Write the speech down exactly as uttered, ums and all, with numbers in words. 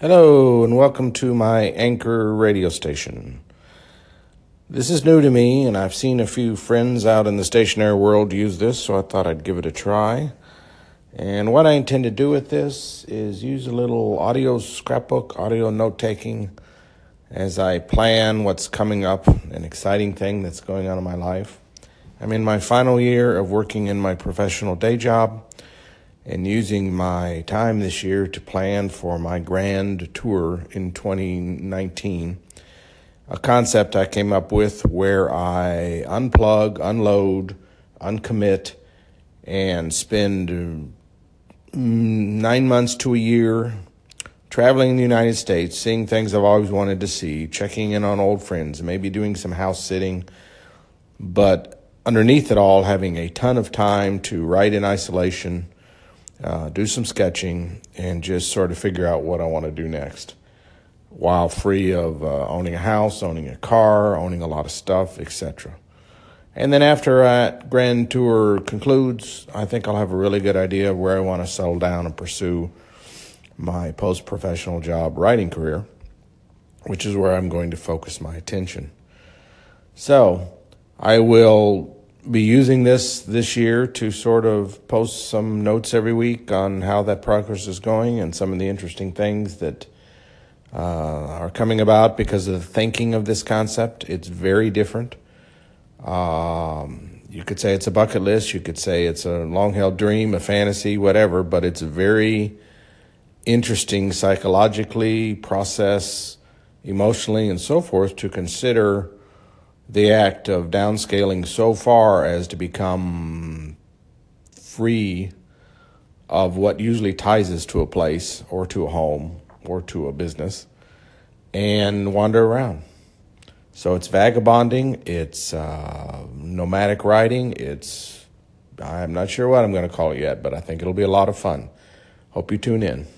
Hello, and welcome to my Anchor radio station. This is new to me, and I've seen a few friends out in the stationary world use this, so I thought I'd give it a try. And what I intend to do with this is use a little audio scrapbook, audio note-taking, as I plan what's coming up, an exciting thing that's going on in my life. I'm in my final year of working in my professional day job, and using my time this year to plan for my grand tour in twenty nineteen, a concept I came up with where I unplug, unload, uncommit, and spend nine months to a year traveling in the United States, seeing things I've always wanted to see, checking in on old friends, maybe doing some house sitting, but underneath it all, having a ton of time to write in isolation, Uh, do some sketching, and just sort of figure out what I want to do next while free of uh, owning a house, owning a car, owning a lot of stuff, et cetera. And then after that grand tour concludes, I think I'll have a really good idea of where I want to settle down and pursue my post-professional job writing career, which is where I'm going to focus my attention. So I will be using this this year to sort of post some notes every week on how that progress is going and some of the interesting things that uh, are coming about because of the thinking of this concept. It's very different. Um, you could say it's a bucket list. You could say it's a long-held dream, a fantasy, whatever, but it's very interesting psychologically, process, emotionally, and so forth to consider the act of downscaling so far as to become free of what usually ties us to a place or to a home or to a business and wander around. So it's vagabonding, it's uh, nomadic writing, it's, I'm not sure what I'm going to call it yet, but I think it'll be a lot of fun. Hope you tune in.